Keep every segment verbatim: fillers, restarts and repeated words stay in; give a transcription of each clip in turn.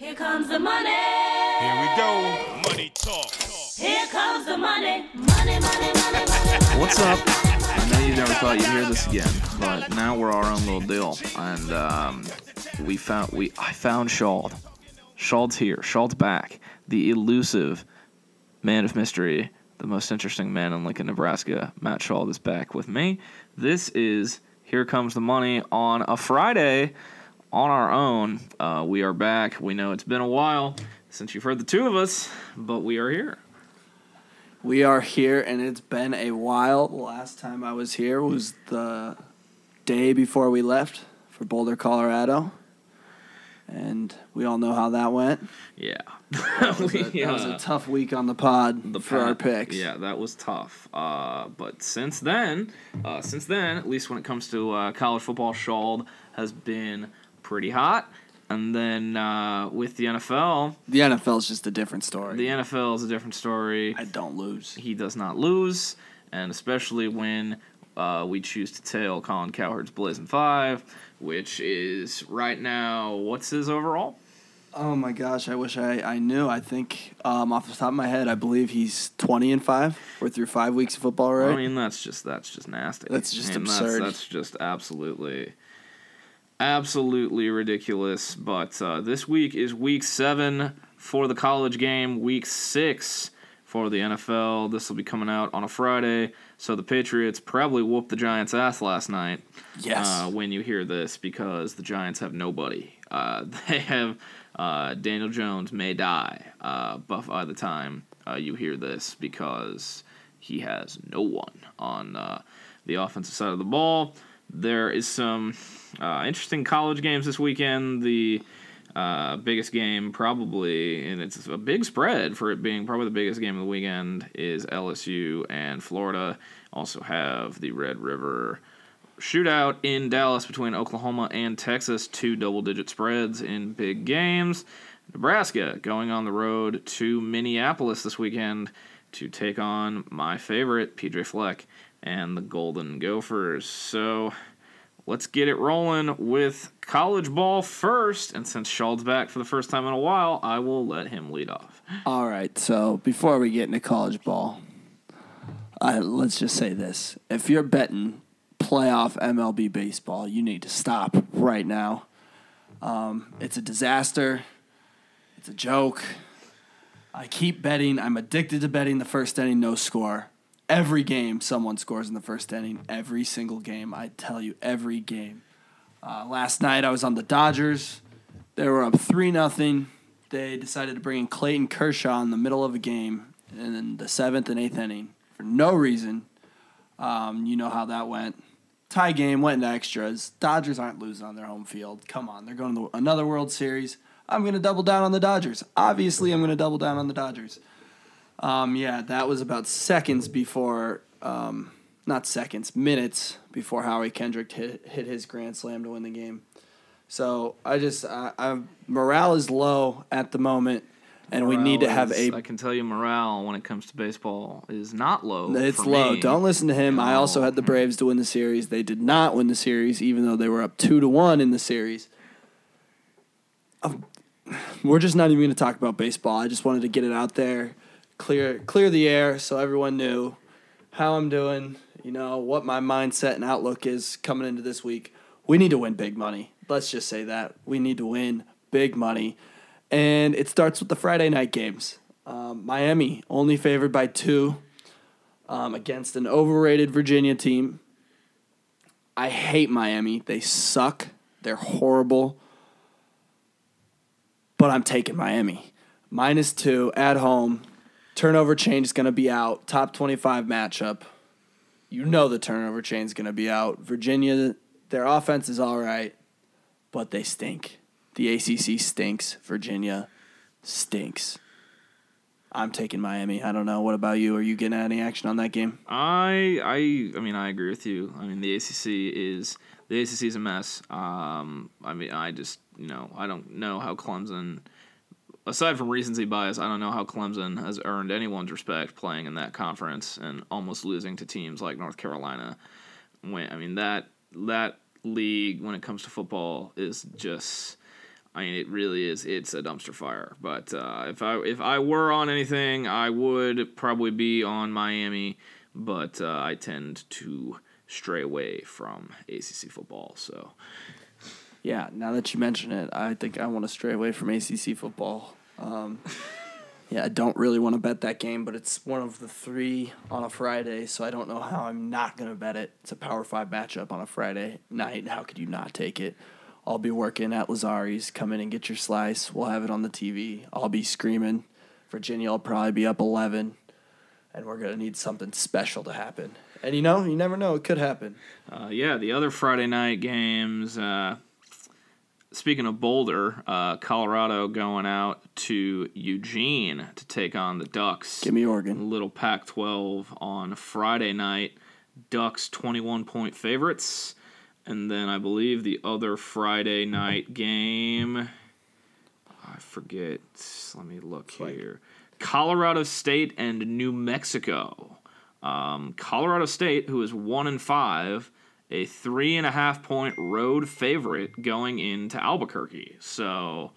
Here comes the money. Here we go. Money talk. Here comes the money. Money, money, money, money. What's up? I know you never thought you'd hear this again, but now we're our own little deal, and um, we found we I found Schaub. Schaub's here. Schaub's back. The elusive man of mystery, the most interesting man in Lincoln, Nebraska. Matt Schaub is back with me. This is Here Comes the Money on a Friday. On our own, uh, we are back. We know it's been a while since you've heard the two of us, but we are here. We are here, and it's been a while. Last time I was here was the day before we left for Boulder, Colorado, and we all know how that went. Yeah. That was, we, a, that uh, was a tough week on the pod the for pod, our picks. Yeah, that was tough. Uh, but since then, uh, since then, at least when it comes to uh, college football, Schaub has been pretty hot, and then uh, with the N F L, the N F L is just a different story. The N F L is a different story. I don't lose. He does not lose, and especially when uh, we choose to tail Colin Cowherd's Blazing Five, which is right now what's his overall? Oh my gosh, I wish I, I knew. I think um, off the top of my head, I believe he's twenty and five. We're through five weeks of football, right? I mean, that's just that's just nasty. That's just I mean, absurd. That's, that's just absolutely. Absolutely ridiculous, but uh, this week is week seven for the college game, week six for the N F L. This will be coming out on a Friday, so the Patriots probably whooped the Giants' ass last night. Yes. Uh, when you hear this, because the Giants have nobody. Uh, they have uh, Daniel Jones may die uh, by the time uh, you hear this, because he has no one on uh, the offensive side of the ball. There is some uh, interesting college games this weekend. The uh, biggest game probably, and it's a big spread for it being probably the biggest game of the weekend, is L S U and Florida. Also have the Red River shootout in Dallas between Oklahoma and Texas. Two double-digit spreads in big games. Nebraska going on the road to Minneapolis this weekend to take on my favorite, P J. Fleck and the Golden Gophers. So let's get it rolling with college ball first. And since Schaub's back for the first time in a while, I will let him lead off. All right, so before we get into college ball, uh, let's just say this. If you're betting playoff M L B baseball, you need to stop right now. Um, it's a disaster. It's a joke. I keep betting. I'm addicted to betting the first inning, no score. Every game, someone scores in the first inning. Every single game, I tell you, every game. Uh, last night, I was on the Dodgers. They were up three nothing. They decided to bring in Clayton Kershaw in the middle of a game in the seventh and eighth inning for no reason. Um, you know how that went. Tie game, went into extras. Dodgers aren't losing on their home field. Come on, they're going to another World Series. I'm going to double down on the Dodgers. Obviously, I'm going to double down on the Dodgers. Um, yeah, that was about seconds before, um, not seconds, minutes before Howie Kendrick hit, hit his grand slam to win the game. So I just, I, I morale is low at the moment, and morale we need to have is, a. I can tell you, morale when it comes to baseball is not low. It's for low. Me. Don't listen to him. No. I also had the Braves to win the series. They did not win the series, even though they were up two to one in the series. Um, we're just not even going to talk about baseball. I just wanted to get it out there. Clear clear the air so everyone knew how I'm doing, you know, what my mindset and outlook is coming into this week. We need to win big money. Let's just say that. We need to win big money. And it starts with the Friday night games. Um, Miami only favored by two um, against an overrated Virginia team. I hate Miami. They suck. They're horrible. But I'm taking Miami. Minus two at home. Turnover chain is going to be out. Top twenty-five matchup. You know the turnover chain is going to be out. Virginia, their offense is all right, but they stink. The A C C stinks. Virginia stinks. I'm taking Miami. I don't know. What about you? Are you getting any action on that game? I, I, I mean, I agree with you. I mean, the A C C is the A C C is a mess. Um, I mean, I just you know I don't know how Clemson. Aside from recency bias, I don't know how Clemson has earned anyone's respect playing in that conference and almost losing to teams like North Carolina. When, I mean, that that league, when it comes to football, is just I mean, it really is. It's a dumpster fire. But uh, if I if I were on anything, I would probably be on Miami. But uh, I tend to stray away from A C C football. So, yeah. Now that you mention it, I think I want to stray away from A C C football. Um, yeah, I don't really want to bet that game, but it's one of the three on a Friday, so I don't know how I'm not going to bet it. It's a Power Five matchup on a Friday night. How could you not take it? I'll be working at Lazari's. Come in and get your slice. We'll have it on the T V. I'll be screaming. Virginia will probably be up eleven, and we're going to need something special to happen. And, you know, you never know. It could happen. Uh, yeah, the other Friday night games, uh, speaking of Boulder, uh, Colorado going out to Eugene to take on the Ducks. Give me Oregon. Little Pac twelve on Friday night. Ducks twenty-one point favorites. And then I believe the other Friday night game, I forget. Let me look here. Colorado State and New Mexico. Um, Colorado State, who is one and five, a three and a half point road favorite going into Albuquerque. So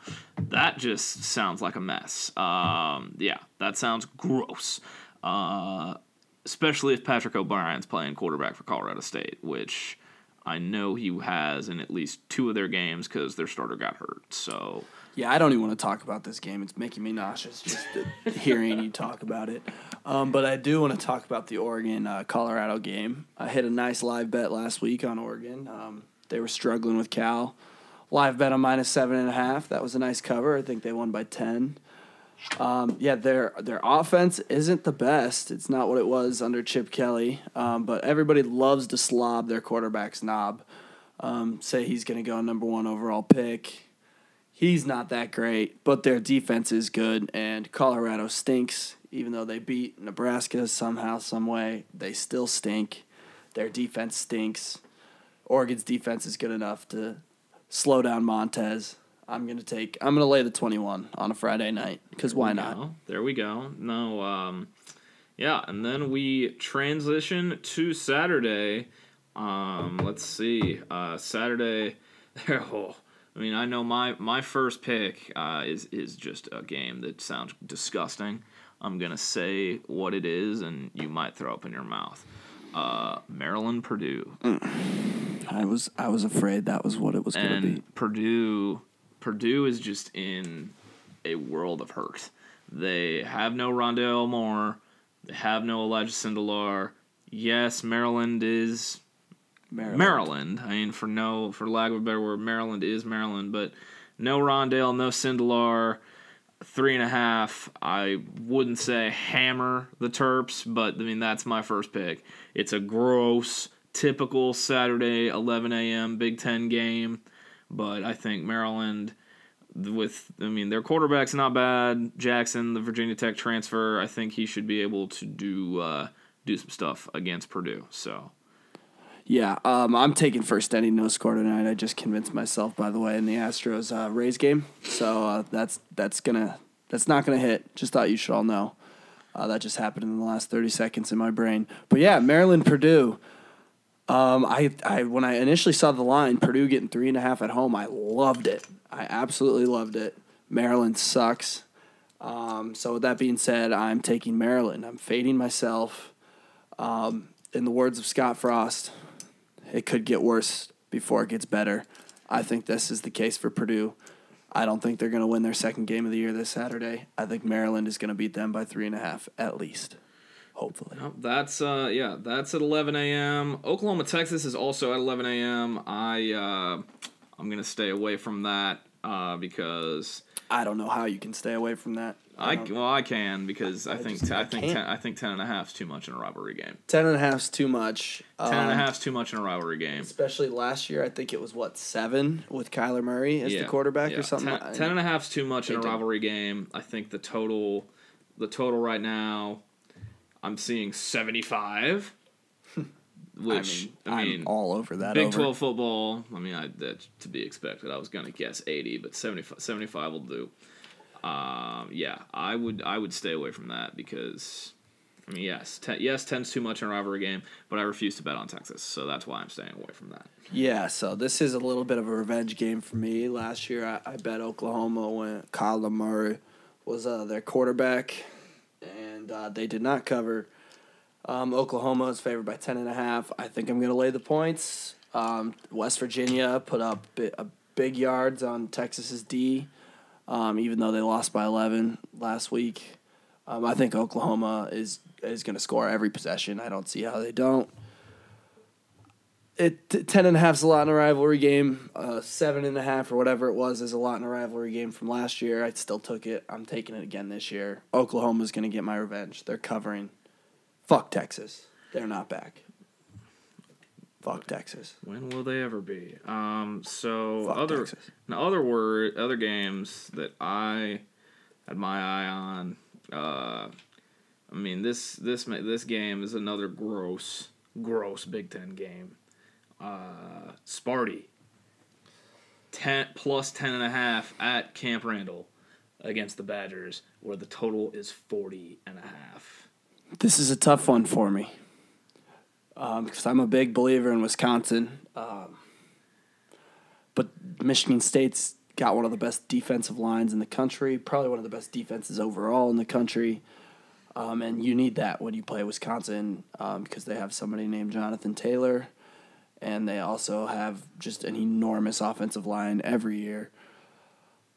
that just sounds like a mess. Um, yeah, that sounds gross. Uh, especially if Patrick O'Brien's playing quarterback for Colorado State, which I know he has in at least two of their games because their starter got hurt. So yeah, I don't even want to talk about this game. It's making me nauseous just hearing you talk about it. Um, but I do want to talk about the Oregon-Colorado uh, game. I hit a nice live bet last week on Oregon. Um, they were struggling with Cal. Live bet on minus seven and a half. That was a nice cover. I think they won by ten. Um, yeah, their their offense isn't the best. It's not what it was under Chip Kelly, um, but everybody loves to slob their quarterback's knob. Um, say he's going to go number one overall pick. He's not that great, but their defense is good, and Colorado stinks. Even though they beat Nebraska somehow, some way, they still stink. Their defense stinks. Oregon's defense is good enough to slow down Montez. I'm gonna take. I'm gonna lay the twenty-one on a Friday night because why not? Go. There we go. No, um, yeah, and then we transition to Saturday. Um, let's see. Uh, Saturday. Oh, I mean, I know my my first pick uh, is is just a game that sounds disgusting. I'm gonna say what it is, and you might throw up in your mouth. Uh, Maryland, Purdue. I was I was afraid that was what it was gonna and be. Purdue. Purdue is just in a world of hurt. They have no Rondell Moore. They have no Elijah Sindelar. Yes, Maryland is Maryland. Maryland. I mean, for no, for lack of a better word, Maryland is Maryland. But no Rondell, no Sindelar. Three and a half. I wouldn't say hammer the Terps, but I mean that's my first pick. It's a gross, typical Saturday eleven a.m. Big Ten game. But I think Maryland, with, I mean, their quarterback's not bad. Jackson, the Virginia Tech transfer, I think he should be able to do uh, do some stuff against Purdue. So, yeah, um, I'm taking first inning, no score tonight. I just convinced myself, by the way, in the Astros uh, Rays game. So uh, that's that's gonna that's not gonna hit. Just thought you should all know. Uh, that just happened in the last thirty seconds in my brain. But yeah, Maryland, Purdue. Um, I, I when I initially saw the line, Purdue getting three and a half at home, I loved it. I absolutely loved it. Maryland sucks. Um, so with that being said, I'm taking Maryland. I'm fading myself. Um, in the words of Scott Frost, it could get worse before it gets better. I think this is the case for Purdue. I don't think they're going to win their second game of the year this Saturday. I think Maryland is going to beat them by three and a half at least. Hopefully. No, that's uh yeah, that's at eleven a.m. Oklahoma, Texas is also at eleven a.m. I uh, I'm gonna stay away from that uh, because I don't know how you can stay away from that. I, I well I can because I, I think just, t- I, I think ten, I think ten and a half's too much in a rivalry game. Ten and a half's too much. Ten um, and a half's too much in a rivalry game. Especially last year, I think it was what seven with Kyler Murray as yeah, the quarterback yeah. or something. Ten, like, ten and a half's too much in a rivalry game. I think the total, the total right now. I'm seeing seventy-five, which I mean, I mean I'm all over that. Big over. twelve football. I mean, I, that's to be expected. I was gonna guess eighty, but seventy-five, seventy-five will do. Um, yeah, I would I would stay away from that because I mean, yes, ten, yes, ten's too much in a rivalry game, but I refuse to bet on Texas, so that's why I'm staying away from that. Yeah, so this is a little bit of a revenge game for me. Last year, I, I bet Oklahoma when Kyler Murray was uh, their quarterback, and uh, they did not cover. Um, Oklahoma is favored by ten and a half. I think I'm going to lay the points. Um, West Virginia put up bi- a big yards on Texas's D, um, even though they lost by eleven last week. Um, I think Oklahoma is is going to score every possession. I don't see how they don't. It ten and a half is a lot in a rivalry game. Uh, seven and a half or whatever it was is a lot in a rivalry game from last year. I still took it. I'm taking it again this year. Oklahoma's going to get my revenge. They're covering. Fuck Texas. They're not back. Fuck Texas. When will they ever be? Um. So Fuck other Texas. In other word, other games that I had my eye on. Uh, I mean this this this game is another gross gross Big Ten game. Uh, Sparty, ten plus ten and a half at Camp Randall against the Badgers, where the total is forty and a half. This is a tough one for me, um, because I'm a big believer in Wisconsin, um, but Michigan State's got one of the best defensive lines in the country, probably one of the best defenses overall in the country. Um, and you need that when you play Wisconsin, um, because they have somebody named Jonathan Taylor, and they also have just an enormous offensive line every year.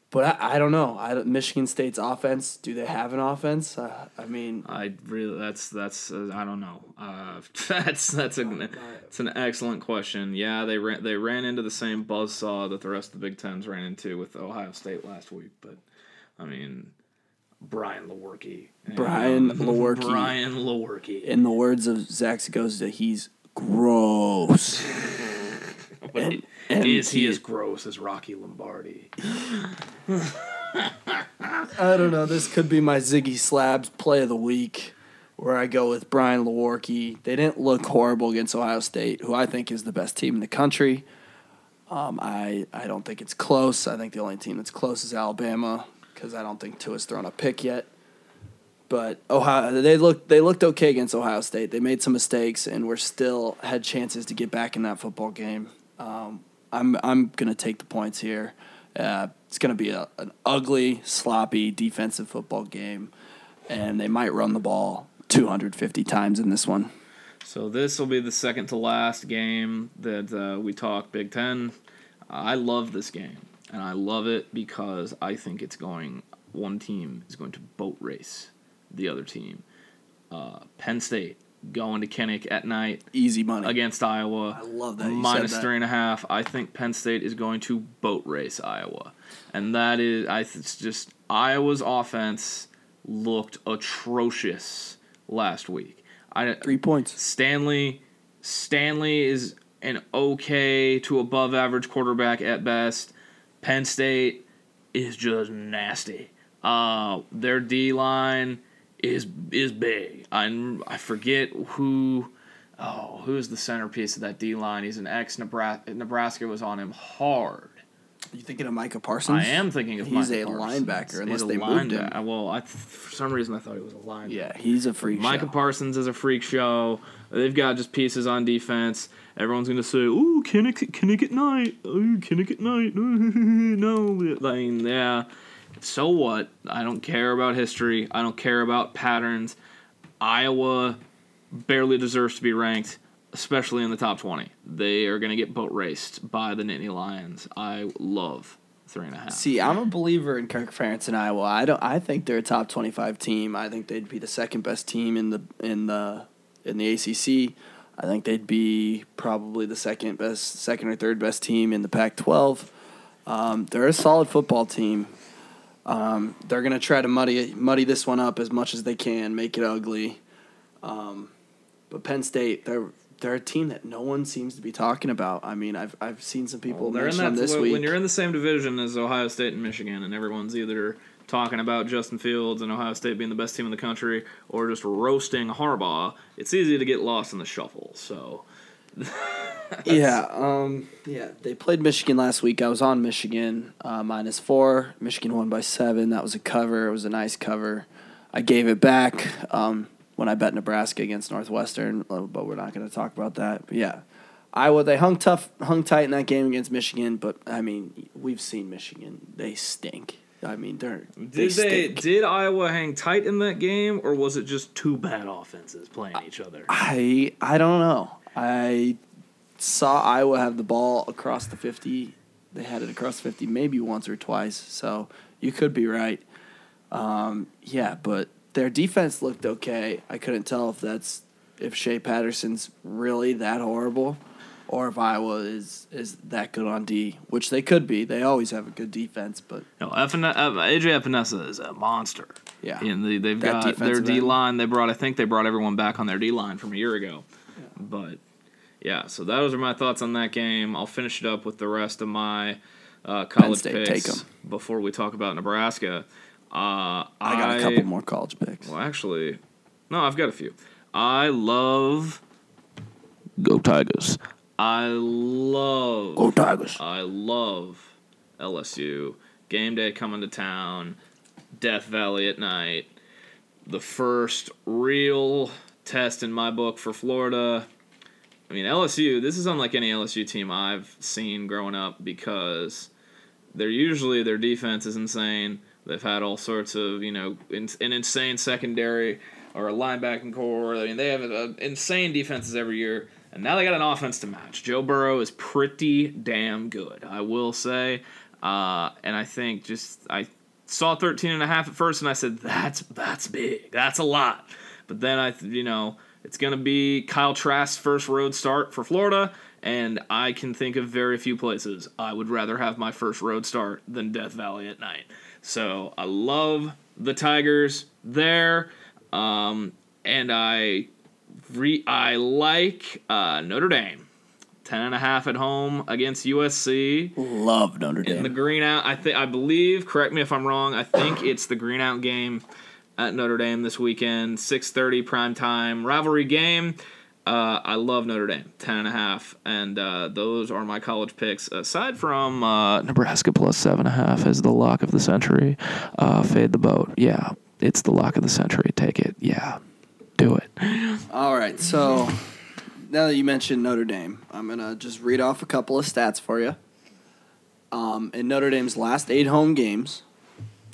But I, I don't know. I don't, Michigan State's offense, do they have an offense? Uh, I mean, I really that's that's uh, I don't know. Uh, that's that's a it's an excellent question. Yeah, they ran they ran into the same buzzsaw that the rest of the Big Tens ran into with Ohio State last week. But I mean, Brian Lewerke, Brian Lewerke, Brian Lewerke. In the words of Zach Zgoda, he's gross. But and, and he is he, he as gross as Rocky Lombardi? I don't know. This could be my Ziggy Slabs play of the week, where I go with Brian Lewerke. They didn't look horrible against Ohio State, who I think is the best team in the country. Um, I, I don't think it's close. I think the only team that's close is Alabama, because I don't think Tua's thrown a pick yet. But Ohio, they looked they looked okay against Ohio State. They made some mistakes, and we're still had chances to get back in that football game. Um, I'm I'm gonna take the points here. Uh, it's gonna be a, an ugly, sloppy defensive football game, and they might run the ball two hundred fifty times in this one. So this will be the second to last game that uh, we talk Big Ten. I love this game, and I love it because I think it's going. One team is going to boat race the other team. Uh, Penn State going to Kinnick at night. Easy money. Against Iowa. I love that. You minus said that. Three and a half. I think Penn State is going to boat race Iowa. And that is, I it's just, Iowa's offense looked atrocious last week. I, Three points. Stanley, Stanley is an okay to above average quarterback at best. Penn State is just nasty. Uh, their D-line... Is is big. I I forget who, oh, who is the centerpiece of that D line. He's an ex Nebraska. Nebraska was on him hard. Are you thinking of Micah Parsons? I am thinking of he's Micah Parsons. He's a linebacker unless they moved him. Well, I, for some reason I thought he was a linebacker. Yeah, he's a freak. Micah show. Parsons is a freak show. They've got just pieces on defense. Everyone's gonna say, "Ooh, Kinnick, Kinnick at night. Ooh, Kinnick at night." No, I mean, yeah. So what? I don't care about history. I don't care about patterns. Iowa barely deserves to be ranked, especially in the top twenty. They are going to get boat raced by the Nittany Lions. I love three and a half. See, I'm a believer in Kirk Ferentz in Iowa. I don't. I think they're a top twenty-five team. I think they'd be the second best team in the in the in the A C C. I think they'd be probably the second best, second or third best team in the Pac twelve. Um, they're a solid football team. Um, they're gonna try to muddy muddy this one up as much as they can, make it ugly. Um, but Penn State, they're they're a team that no one seems to be talking about. I mean, I've I've seen some people well, mention them this week. When you're in the same division as Ohio State and Michigan, and everyone's either talking about Justin Fields and Ohio State being the best team in the country, or just roasting Harbaugh, it's easy to get lost in the shuffle. So. yeah, um, yeah. They played Michigan last week. I was on Michigan, uh, minus four. Michigan won by seven. That was a cover. It was a nice cover. I gave it back. Um, when I bet Nebraska against Northwestern, but we're not going to talk about that. But yeah, Iowa, they hung tough, hung tight in that game against Michigan, but I mean, we've seen Michigan; they stink. I mean, they're did they, they did Iowa hang tight in that game, or was it just two bad offenses playing each other? I I don't know. I saw Iowa have the ball across the fifty. They had it across fifty maybe once or twice, so you could be right. Um, yeah, but their defense looked okay. I couldn't tell if that's if Shea Patterson's really that horrible or if Iowa is, is that good on D, which they could be. They always have a good defense, but no, Epine- A J Epinesa is a monster. Yeah, and they, they've that got their D line. They brought I think they brought everyone back on their D line from a year ago, yeah. but. Yeah, so those are my thoughts on that game. I'll finish it up with the rest of my uh, college picks before we talk about Nebraska. Uh, I got I, a couple more college picks. Well, actually, no, I've got a few. I love Go Tigers. I love Go Tigers. I love L S U. Game day coming to town. Death Valley at night. The first real test in my book for Florida. I mean, L S U, this is unlike any L S U team I've seen growing up because they're usually, their defense is insane. They've had all sorts of, you know, in, an insane secondary or a linebacking core. I mean, they have a, a insane defenses every year, and now they got an offense to match. Joe Burrow is pretty damn good, I will say. Uh, and I think just, I saw thirteen and a half at first, and I said, that's, that's big. That's a lot. But then I, you know... It's going to be Kyle Trask's first road start for Florida, and I can think of very few places I would rather have my first road start than Death Valley at night. So I love the Tigers there, um, and I re- I like uh, Notre Dame. Ten and a half at home against U S C. Love Notre Dame. In the green out, I think I believe. Correct me if I'm wrong. I think it's the green out game at Notre Dame this weekend, six thirty primetime rivalry game. Uh, I love Notre Dame, ten and a half, and uh, those are my college picks. Aside from uh, Nebraska plus seven and a half as the lock of the century, uh, fade the boat. Yeah, it's the lock of the century. Take it. Yeah, do it. All right, so now that you mentioned Notre Dame, I'm going to just read off a couple of stats for you. Um, in Notre Dame's last eight home games,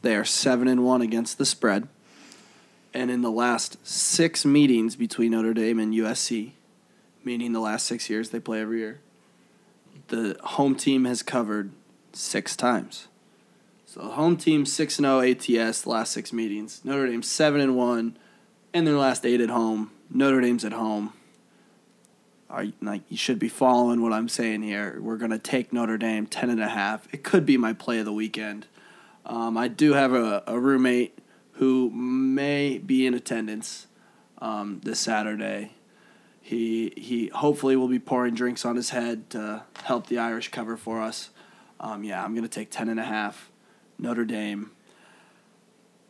they are seven and one against the spread. And in the last six meetings between Notre Dame and U S C, meaning the last six years they play every year, the home team has covered six times. So the home team six and oh A T S, last six meetings. Notre Dame seven and one, and their last eight at home. Notre Dame's at home. Are, like, you should be following what I'm saying here. We're going to take Notre Dame ten and a half. It could be my play of the weekend. Um, I do have a, a roommate who may be in attendance um, this Saturday. He he hopefully will be pouring drinks on his head to help the Irish cover for us. Um, yeah, I'm going to take ten and a half, Notre Dame.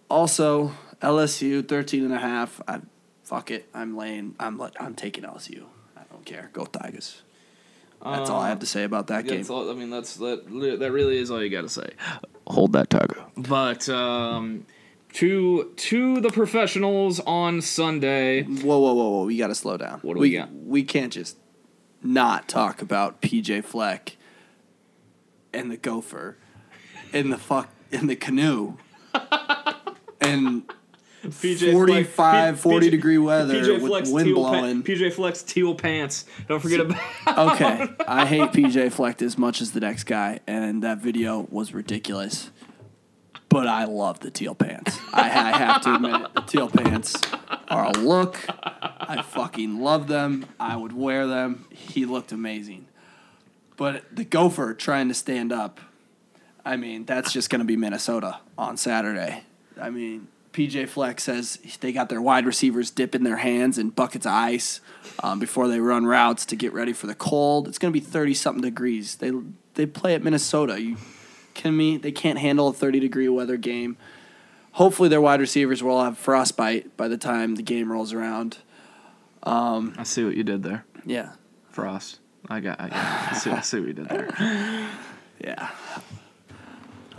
Also, L S U, thirteen and a half. I, fuck it. I'm laying. I'm I'm taking L S U. I don't care. Go Tigers. That's um, all I have to say about that game. All, I mean, that's that that really is all you got to say. Hold that Tiger. But um To to the professionals on Sunday. Whoa, whoa, whoa, whoa. We got to slow down. What do we, we got? We can't just not talk about P J. Fleck and the gopher and the fuck in the canoe and P J forty-five, Fleck, forty P J, degree weather P J with Fleck's wind blowing. Pa- P J. Fleck's teal pants. Don't forget so, about Okay. I hate P J. Fleck as much as the next guy, and that video was ridiculous. But I love the teal pants. I, I have to admit it. The teal pants are a look. I fucking love them. I would wear them. He looked amazing. But the gopher trying to stand up, I mean, that's just going to be Minnesota on Saturday. I mean, P J. Fleck says they got their wide receivers dipping their hands in buckets of ice um, before they run routes to get ready for the cold. It's going to be thirty-something degrees. They they play at Minnesota. You Can me? They can't handle a thirty-degree weather game. Hopefully their wide receivers will have frostbite by the time the game rolls around. Um, I see what you did there. Yeah. Frost. I got I got I see, I see what you did there. Yeah.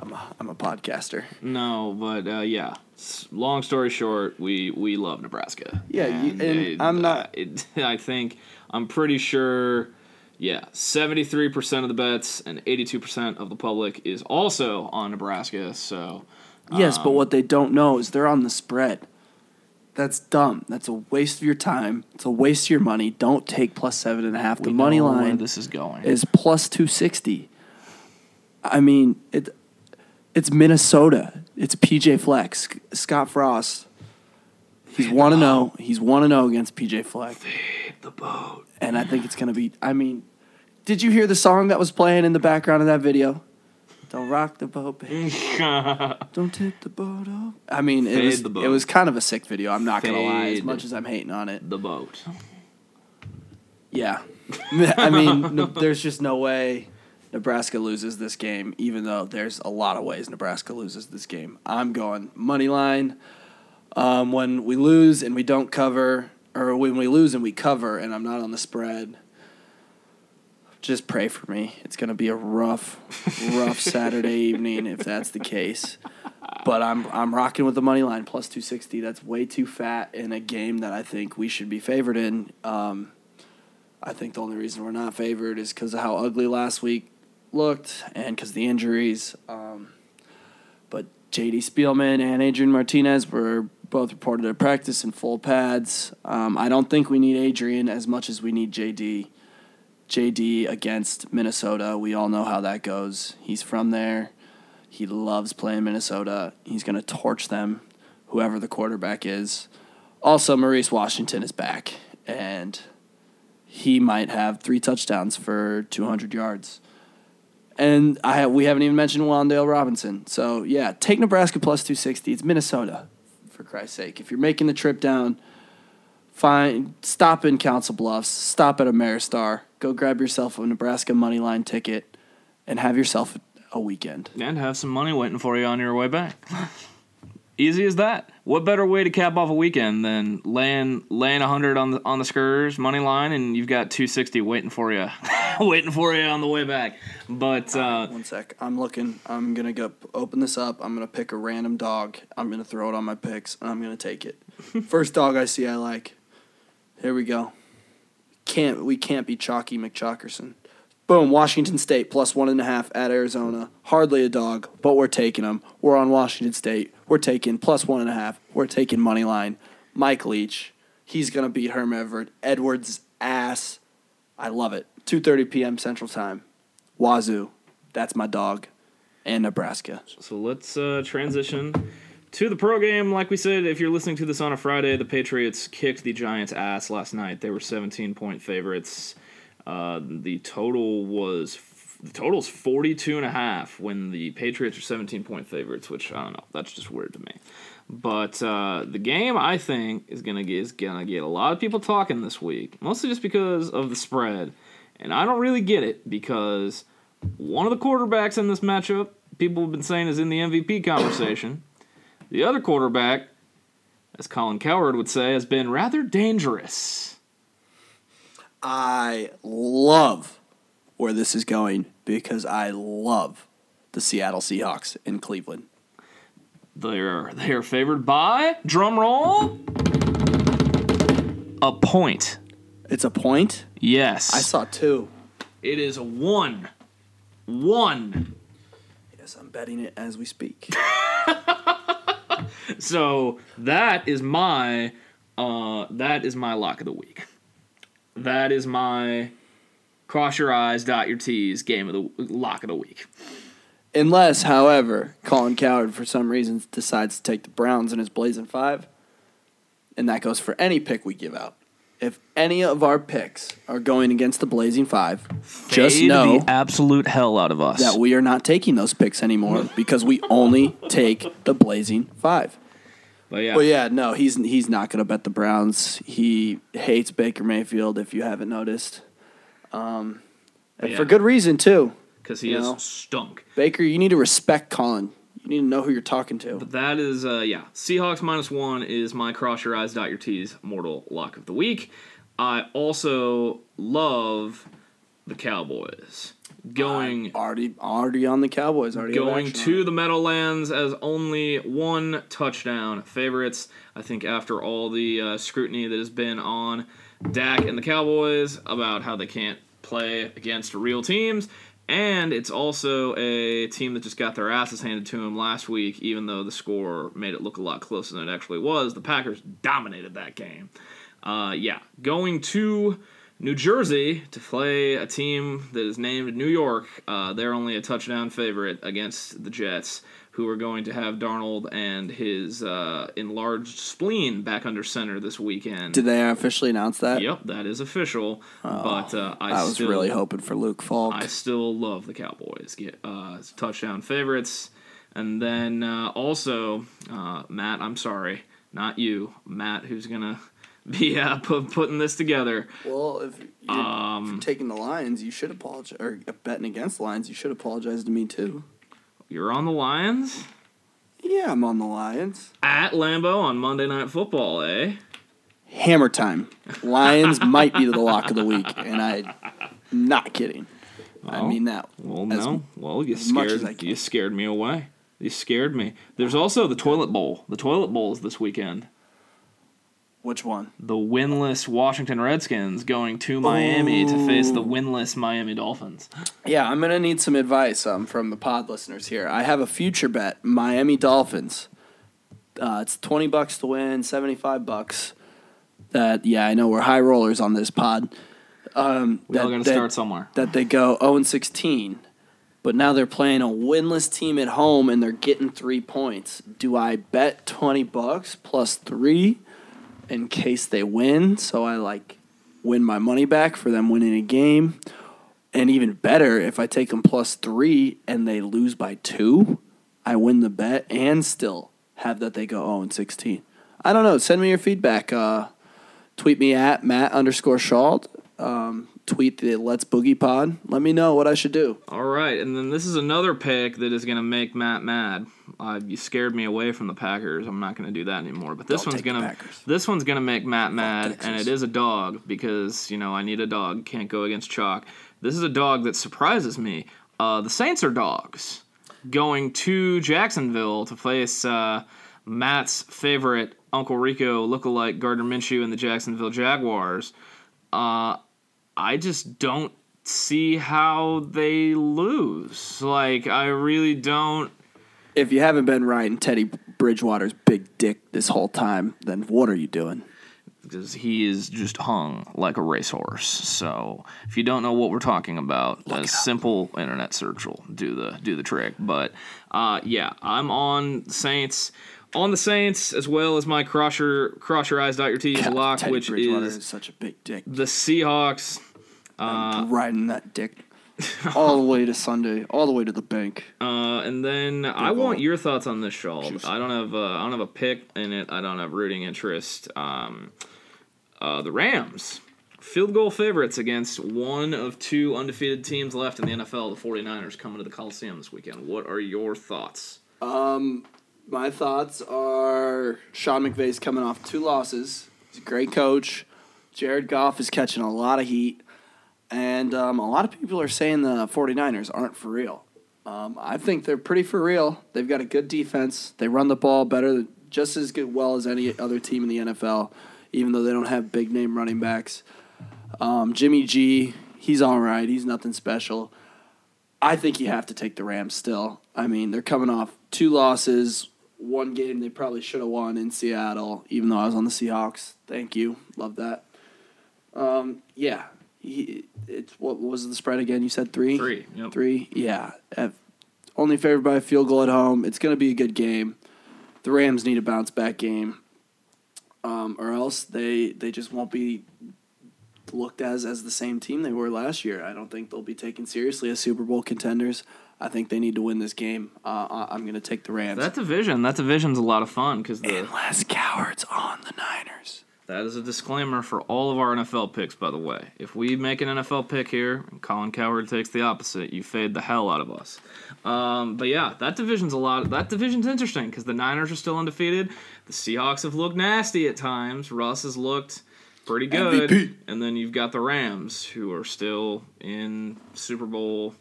I'm a, I'm a podcaster. No, but uh, yeah. Long story short, we, we love Nebraska. Yeah, and, you, and it, I'm not. Uh, it, I think I'm pretty sure. Yeah, seventy-three percent of the bets and eighty-two percent of the public is also on Nebraska. So um, yes, but what they don't know is they're on the spread. That's dumb. That's a waste of your time. It's a waste of your money. Don't take plus seven and a half. The money line this is going is plus two sixty. I mean, it. It's Minnesota. It's P J. Fleck. S- Scott Frost. He's one and zero. He's one and zero against P J. Fleck. Fade the boat. And I think it's gonna be. I mean, did you hear the song that was playing in the background of that video? Don't rock the boat, baby. Don't tip the boat up. I mean, it was, it was kind of a sick video. I'm not going to lie, as much as I'm hating on it. The boat. Yeah. I mean, no, there's just no way Nebraska loses this game, even though there's a lot of ways Nebraska loses this game. I'm going money line. Um, when we lose and we don't cover, or when we lose and we cover and I'm not on the spread, just pray for me. It's going to be a rough, rough Saturday evening if that's the case. But I'm I'm rocking with the money line, plus two sixty. That's way too fat in a game that I think we should be favored in. Um, I think the only reason we're not favored is because of how ugly last week looked and because of the injuries. Um, but J D. Spielman and Adrian Martinez were both reported at practice in full pads. Um, I don't think we need Adrian as much as we need J D. J D against Minnesota. We all know how that goes. He's from there. He loves playing Minnesota. He's going to torch them, whoever the quarterback is. Also, Maurice Washington is back, and he might have three touchdowns for two hundred yards. And I have, we haven't even mentioned Wondale Robinson. So, yeah, take Nebraska plus two sixty. It's Minnesota, for Christ's sake. If you're making the trip down, fine, stop in Council Bluffs. Stop at Ameristar. Go grab yourself a Nebraska moneyline ticket and have yourself a weekend. And have some money waiting for you on your way back. Easy as that. What better way to cap off a weekend than laying laying one hundred on the on the Skurs money line, and you've got two sixty waiting for you, waiting for you on the way back. But uh, uh, one sec, I'm looking. I'm gonna go open this up. I'm gonna pick a random dog. I'm gonna throw it on my picks, and I'm gonna take it. First dog I see, I like. Here we go. Can't we can't be Chalky McChalkerson. Boom, Washington State, plus one and a half at Arizona. Hardly a dog, but we're taking them. We're on Washington State. We're taking plus one and a half. We're taking money line. Mike Leach, he's going to beat Herm Everett. Edwards' ass. I love it. two thirty p.m. Central Time. Wazoo. That's my dog. And Nebraska. So let's uh, transition to the pro game. Like we said, if you're listening to this on a Friday, the Patriots kicked the Giants' ass last night. They were seventeen-point favorites. Uh, the total was the total's forty-two and a half when the Patriots are seventeen-point favorites, which I don't know. That's just weird to me. But uh, the game, I think, is gonna get, is gonna get a lot of people talking this week, mostly just because of the spread. And I don't really get it because one of the quarterbacks in this matchup, people have been saying, is in the M V P conversation. The other quarterback, as Colin Cowherd would say, has been rather dangerous. I love where this is going because I love the Seattle Seahawks in Cleveland. They are they are favored by, drum roll, a point. It's a point? Yes. I saw two. It is a one. One. Yes, I'm betting it as we speak. So that is my uh, that is my lock of the week. That is my cross your I's, dot your T's game of the lock of the week. Unless, however, Colin Cowherd for some reason decides to take the Browns in his Blazing Five, and that goes for any pick we give out. If any of our picks are going against the Blazing Five, Fade just know the absolute hell out of us that we are not taking those picks anymore because we only take the Blazing Five. But yeah, but yeah, no, he's he's not going to bet the Browns. He hates Baker Mayfield, if you haven't noticed, um, and yeah. for good reason too, because he is know? stunk. Baker, you need to respect Colin. You need to know who you're talking to. But that is, uh, yeah. Seahawks minus one is my cross your eyes, dot your T's mortal lock of the week. I also love the Cowboys. Going uh, already, already on the Cowboys. Already going to the Meadowlands as only one touchdown favorites. I think after all the uh, scrutiny that has been on Dak and the Cowboys about how they can't play against real teams, and it's also a team that just got their asses handed to them last week, even though the score made it look a lot closer than it actually was. The Packers dominated that game. Uh, yeah, going to New Jersey to play a team that is named New York. Uh, they're only a touchdown favorite against the Jets, who are going to have Darnold and his uh, enlarged spleen back under center this weekend. Did they officially announce that? Yep, that is official. Oh, but uh, I, I was still, really hoping for Luke Falk. I still love the Cowboys. Get uh, touchdown favorites. And then uh, also, uh, Matt, I'm sorry, not you, Matt, who's going to... Yeah, put, putting this together. Well, if you're, um, if you're taking the Lions, you should apologize. Or betting against the Lions, you should apologize to me, too. You're on the Lions? Yeah, I'm on the Lions. At Lambeau on Monday Night Football, eh? Hammer time. Lions might be the lock of the week, and I'm not kidding. Well, I mean that. Well, as, no. Well, you scared, you scared me away. You scared me. There's also the Toilet Bowl. The Toilet Bowl is this weekend. Which one? The winless Washington Redskins going to Miami Ooh. to face the winless Miami Dolphins. Yeah, I'm going to need some advice um, from the pod listeners here. I have a future bet, Miami Dolphins. Uh, it's twenty bucks to win, seventy-five bucks. That yeah, I know we're high rollers on this pod. Um, we all got to start somewhere. That they go oh and sixteen, but now they're playing a winless team at home and they're getting three points. Do I bet twenty bucks plus three? In case they win, so I like win my money back for them winning a game. And even better, if I take them plus three and they lose by two, I win the bet and still have that they go oh and sixteen. I don't know. Send me your feedback. Uh, tweet me at Matt underscore Schalt. Um, tweet the Let's Boogie Pod. Let me know what I should do. All right, and then this is another pick that is going to make Matt mad. Uh, you scared me away from the Packers. I'm not going to do that anymore. But this Don't one's going to this one's going to make Matt mad, and it is a dog because you know I need a dog. Can't go against chalk. This is a dog that surprises me. Uh, the Saints are dogs going to Jacksonville to face uh, Matt's favorite Uncle Rico lookalike Gardner Minshew and the Jacksonville Jaguars. Uh, I just don't see how they lose. Like, I really don't. If you haven't been riding Teddy Bridgewater's big dick this whole time, then what are you doing? Because he is just hung like a racehorse. So if you don't know what we're talking about, Look a simple internet search will do the do the trick. But uh, yeah, I'm on Saints. On the Saints, as well as my cross your, cross your eyes, dot your T's lock, Teddy which is, is such a big dick. The Seahawks. I'm uh, riding that dick all the way to Sunday, all the way to the bank. Uh, and then They're I want your thoughts on this, Schalt. I don't have uh, I don't have a pick in it. I don't have rooting interest. Um, uh, the Rams, field goal favorites against one of two undefeated teams left in the N F L. The forty-niners coming to the Coliseum this weekend. What are your thoughts? Um. My thoughts are Sean McVay's coming off two losses. He's a great coach. Jared Goff is catching a lot of heat. And um, a lot of people are saying the forty-niners aren't for real. Um, I think they're pretty for real. They've got a good defense. They run the ball better, than, just as good well as any other team in the N F L, even though they don't have big-name running backs. Um, Jimmy G, he's all right. He's nothing special. I think you have to take the Rams still. I mean, they're coming off two losses. One game they probably should have won in Seattle, even though I was on the Seahawks. Thank you. Love that. Um, yeah. He, it's what was the spread again? You said three? Three. Yep. Three. Yeah. I've only favored by a field goal at home. It's going to be a good game. The Rams need a bounce-back game, um, or else they they just won't be looked as as the same team they were last year. I don't think they'll be taken seriously as Super Bowl contenders. I think they need to win this game. Uh, I'm going to take the Rams. That division, that division's a lot of fun because the unless Cowherd's on the Niners. That is a disclaimer for all of our N F L picks, by the way. If we make an N F L pick here and Colin Cowherd takes the opposite, you fade the hell out of us. Um, but yeah, that division's a lot. Of, that division's interesting because the Niners are still undefeated. The Seahawks have looked nasty at times. Russ has looked pretty good. M V P. And then you've got the Rams, who are still in Super Bowl,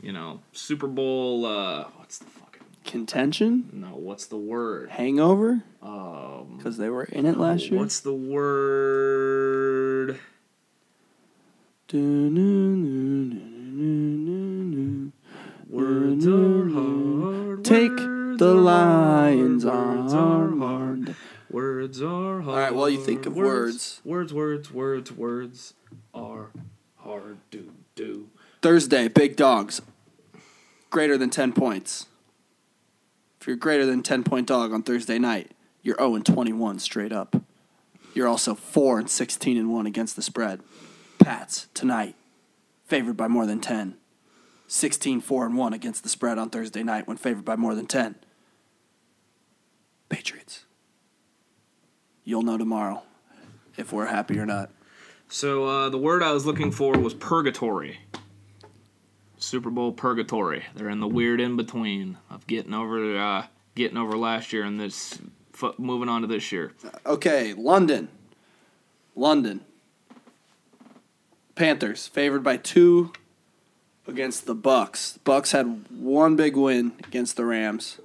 you know, Super Bowl, uh, what's the fucking... Contention? No, what's the word? Hangover? Um, Because they were in it last year? What's the word? Words are hard. Take the lions on hard. Words are hard. All right, while you think of words. Words, words, words, words are hard to do. Thursday, big dogs. Greater than ten points. If you're greater than ten-point dog on Thursday night, you're oh and twenty-one straight up. You're also four and sixteen and one against the spread. Pats, tonight, favored by more than ten. sixteen four and one against the spread on Thursday night when favored by more than ten. Patriots. You'll know tomorrow if we're happy or not. So uh, the word I was looking for was purgatory. Super Bowl purgatory. They're in the weird in-between of getting over uh, getting over last year and this f- moving on to this year. Okay, London. London. Panthers favored by two against the Bucks. The Bucks had one big win against the Rams.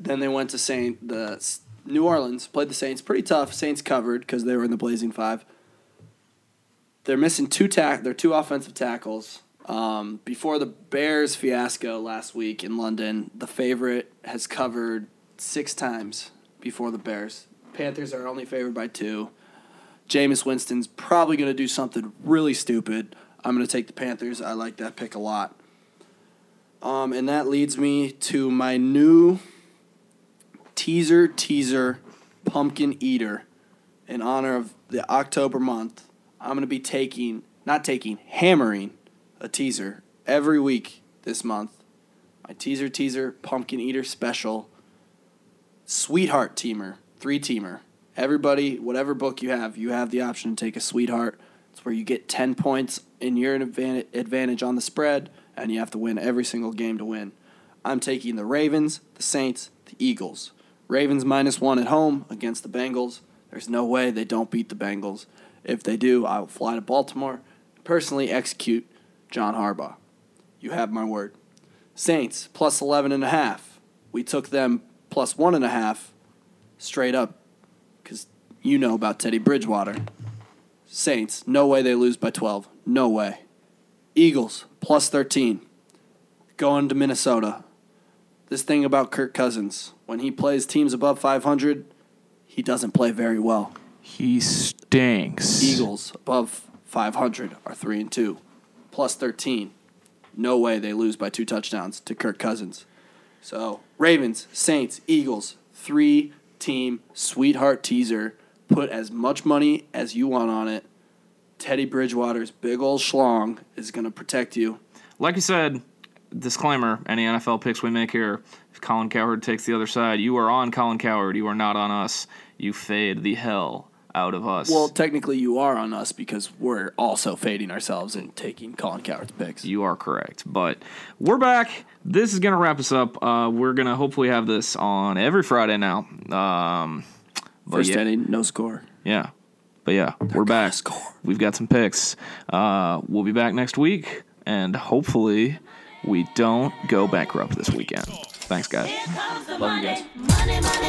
Then they went to Saint the New Orleans, played the Saints pretty tough. Saints covered because they were in the Blazing Five. They're missing two tack. They're two offensive tackles. Um, before the Bears fiasco last week in London, the favorite has covered six times before the Bears. Panthers are only favored by two. Jameis Winston's probably going to do something really stupid. I'm going to take the Panthers. I like that pick a lot. Um, and that leads me to my new teaser, teaser, pumpkin eater in honor of the October month. I'm going to be taking, not taking, hammering a teaser every week this month. My teaser, teaser, pumpkin eater special, sweetheart teamer, three-teamer. Everybody, whatever book you have, you have the option to take a sweetheart. It's where you get ten points in your advantage on the spread, and you have to win every single game to win. I'm taking the Ravens, the Saints, the Eagles. Ravens minus one at home against the Bengals. There's no way they don't beat the Bengals. If they do, I will fly to Baltimore and personally execute John Harbaugh. You have my word. Saints, plus eleven and a half. We took them plus one and a half straight up. Because you know about Teddy Bridgewater. Saints, no way they lose by twelve. No way. Eagles, plus thirteen. Going to Minnesota. This thing about Kirk Cousins. When he plays teams above five hundred, he doesn't play very well. He stinks. Eagles, above five hundred, are three and two. Plus thirteen. No way they lose by two touchdowns to Kirk Cousins. So, Ravens, Saints, Eagles, three team sweetheart teaser. Put as much money as you want on it. Teddy Bridgewater's big old schlong is going to protect you. Like you said, disclaimer, any N F L picks we make here, if Colin Cowherd takes the other side, you are on Colin Cowherd. You are not on us. You fade the hell out of us. Well, technically you are on us because we're also fading ourselves and taking Colin Cowherd's picks. You are correct. But we're back. This is going to wrap us up. Uh, we're going to hopefully have this on every Friday now. Um, First yeah. inning, no score. Yeah. But, yeah, They're we're back. Score. We've got some picks. Uh, we'll be back next week, and hopefully we don't go bankrupt this weekend. Thanks, guys. Love you guys. Money, money.